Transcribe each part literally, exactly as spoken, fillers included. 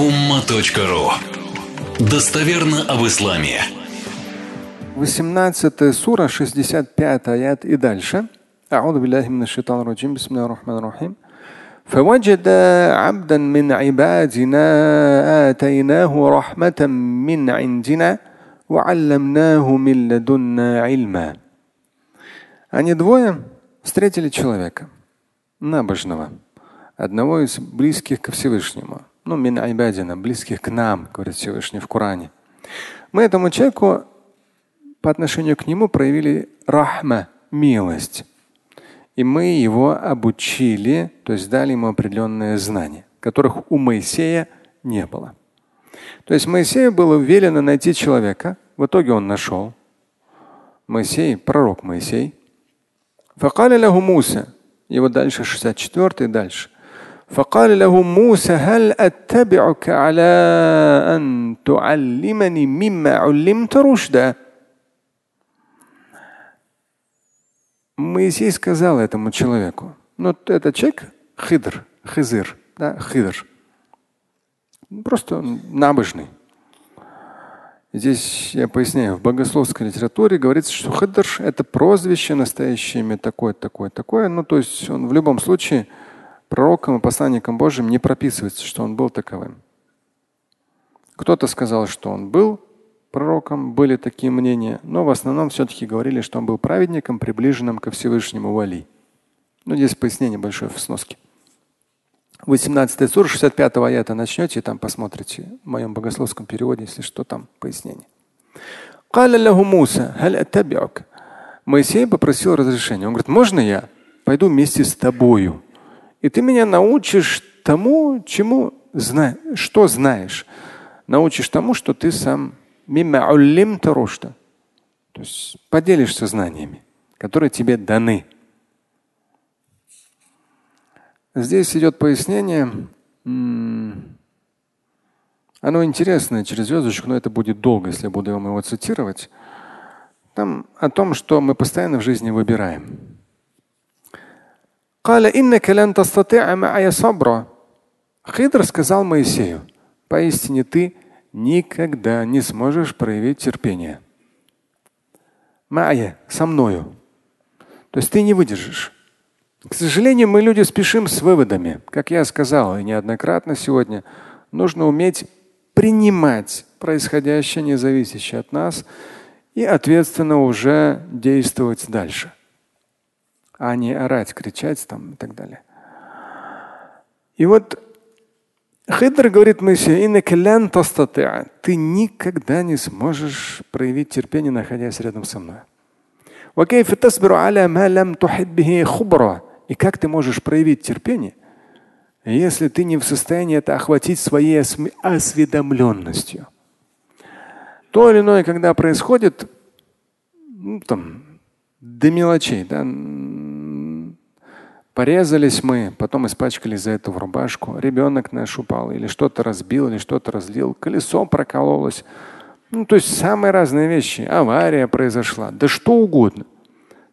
умма точка ру. Достоверно об исламе. восемнадцатая сура, шестьдесят пятый аят и дальше. أعوذ بالله من الشيطان الرجيم بسم الله الرحمن الرحيم فوجد عبدا من عبادنا آتيناه رحمة من عندنا وعلمناه من لدنا علما. Они двое встретили человека набожного, одного из близких ко Всевышнему, ну мин айбадина, близких к нам, говорит Всевышний в Коране. Мы этому человеку по отношению к нему проявили рахма, милость. И мы его обучили, то есть дали ему определенные знания, которых у Моисея не было. То есть Моисею было велено найти человека. В итоге он нашел. Моисей, пророк Моисей. فَقَالَ لَهُ مُوسَى. Его дальше шестьдесят четвёртый, дальше. فَقَالَ لَهُ مُوسَى هَلْ أَتَّبِعُكَ عَلَىٰ أَنْ تُعَلِّمَنِ مِمَّا عُلِّمْتَ رُشْدًا. Моисей сказал этому человеку, ну этот человек Хыдр, Хызыр, да, Хыдр, просто набожный. Здесь я поясняю, в богословской литературе говорится, что Хыдр – это прозвище, настоящее имя такое, такое, такое. Ну то есть он в любом случае пророком и посланником Божьим не прописывается, что он был таковым. Кто-то сказал, что он был пророком, были такие мнения, но в основном все-таки говорили, что он был праведником, приближенным ко Всевышнему вали. Ну, здесь пояснение большое в сноске. восемнадцатая сура, шестьдесят пятый аята начнете, и там посмотрите в моем богословском переводе, если что, там пояснение. Моисей попросил разрешения. Он говорит, можно я пойду вместе с тобою? И ты меня научишь тому, чему зна... что знаешь. Научишь тому, что ты сам мимма уллимта рушда. То есть поделишься знаниями, которые тебе даны. Здесь идет пояснение. Оно интересное через звездочку, но это будет долго, если я буду вам его цитировать. Там о том, что мы постоянно в жизни выбираем. Хыдр сказал Моисею: поистине ты никогда не сможешь проявить терпение. Ма'я, со мною. То есть ты не выдержишь. К сожалению, мы люди спешим с выводами. Как я сказал и неоднократно сегодня, нужно уметь принимать происходящее, не зависящее от нас, и ответственно уже действовать дальше, а не орать, кричать там и так далее. И вот Хыдр говорит Моисею: ты никогда не сможешь проявить терпение, находясь рядом со мной. И как ты можешь проявить терпение, если ты не в состоянии это охватить своей осведомленностью? То или иное, когда происходит, ну, там, до мелочей, да? Порезались мы, потом испачкались за это в рубашку, ребенок наш упал, или что-то разбил, или что-то разлил, колесо прокололось. Ну, то есть самые разные вещи. Авария произошла, да что угодно.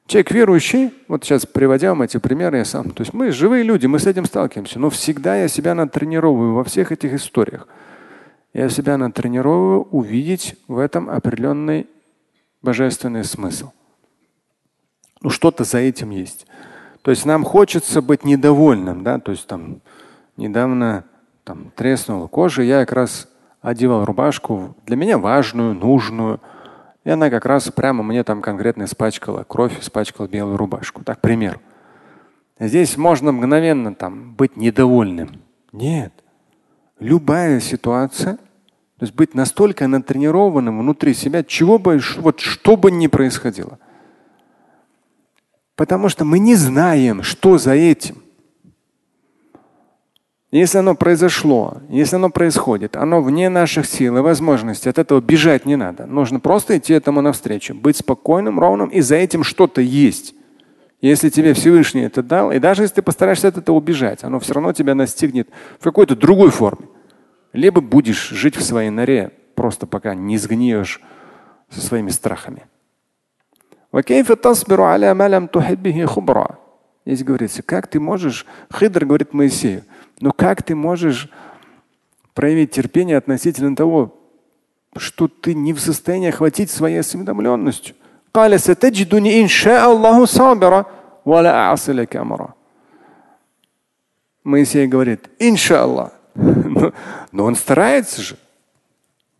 Человек верующий, вот сейчас приводя вам эти примеры, я сам. То есть мы живые люди, мы с этим сталкиваемся. Но всегда я себя натренировываю во всех этих историях. Я себя натренировываю увидеть в этом определенный божественный смысл. Ну, что-то за этим есть. То есть нам хочется быть недовольным, да, то есть там недавно там треснула кожа, я как раз одевал рубашку для меня важную, нужную, и она как раз прямо мне там конкретно испачкала кровь, испачкала белую рубашку. Так, к примеру. Здесь можно мгновенно там быть недовольным. Нет. Любая ситуация, то есть быть настолько натренированным внутри себя, чего бы, вот что бы ни происходило. Потому что мы не знаем, что за этим. Если оно произошло, если оно происходит, оно вне наших сил и возможностей, от этого бежать не надо. Нужно просто идти этому навстречу, быть спокойным, ровным, и за этим что-то есть. Если тебе Всевышний это дал, и даже если ты постараешься от этого убежать, оно все равно тебя настигнет в какой-то другой форме. Либо будешь жить в своей норе, просто пока не сгниешь со своими страхами. Здесь говорится, как ты можешь, Хыдр говорит Моисею, но как ты можешь проявить терпение относительно того, что ты не в состоянии охватить своей осведомленностью. Моисей говорит: иншаллах. Но, но он старается же.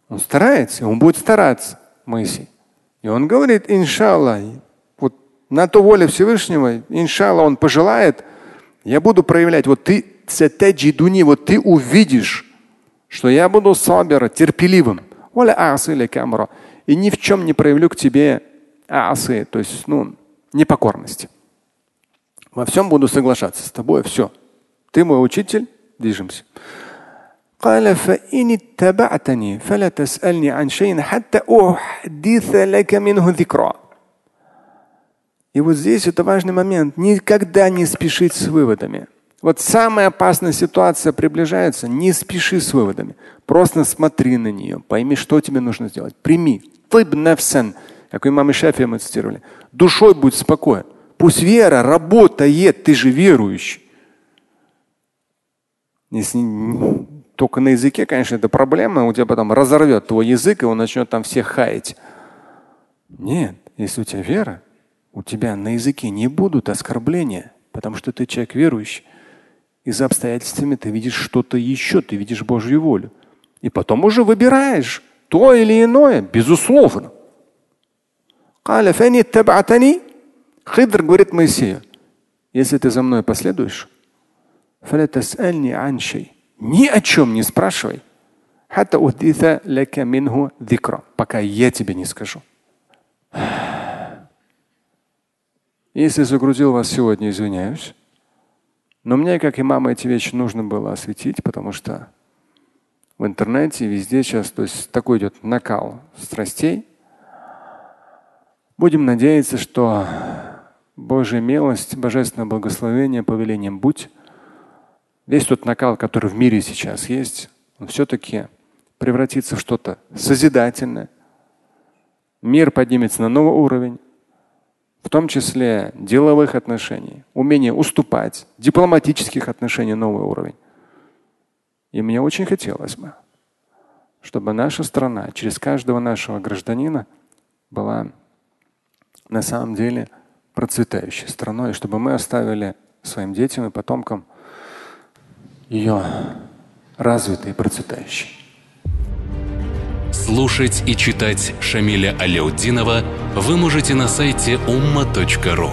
Он старается, он будет стараться, Моисей. И он говорит: иншаллах. Вот на то воля Всевышнего, иншаллах, он пожелает, я буду проявлять. Вот ты сатаджидуни, вот ты увидишь, что я буду сабира, терпеливым. И ни в чем не проявлю к тебе аасы, то есть ну, непокорности. Во всем буду соглашаться с тобой, все. Ты мой учитель, движемся. И вот здесь это важный момент. Никогда не спешить с выводами. Вот самая опасная ситуация приближается. Не спеши с выводами. Просто смотри на нее. Пойми, что тебе нужно сделать. Прими. Как у имама Шафии мы цитировали. Душой будь спокоен. Пусть вера работает. Ты же верующий. Если только на языке, конечно, это проблема. У тебя потом разорвет твой язык, и он начнет там всех хаять. Нет. Если у тебя вера, у тебя на языке не будут оскорбления. Потому что ты человек верующий. И за обстоятельствами ты видишь что-то еще, ты видишь Божью волю. И потом уже выбираешь то или иное, безусловно. Хыдр говорит Моисею: если ты за мной последуешь, ни о чем не спрашивай, пока я тебе не скажу. Если загрузил вас сегодня, извиняюсь. Но мне, как имаму, эти вещи нужно было осветить, потому что в интернете везде сейчас, то есть такой идет накал страстей. Будем надеяться, что Божья милость, божественное благословение, повелением будь. Весь тот накал, который в мире сейчас есть, он все-таки превратится в что-то созидательное. Мир поднимется на новый уровень. В том числе деловых отношений, умение уступать, дипломатических отношений новый уровень. И мне очень хотелось бы, чтобы наша страна через каждого нашего гражданина была на самом деле процветающей страной, чтобы мы оставили своим детям и потомкам ее развитой и процветающей. Слушать и читать Шамиля Аляутдинова вы можете на сайте умма точка ру.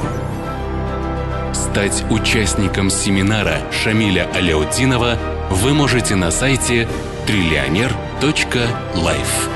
Стать участником семинара Шамиля Аляутдинова вы можете на сайте триллионер точка лайв.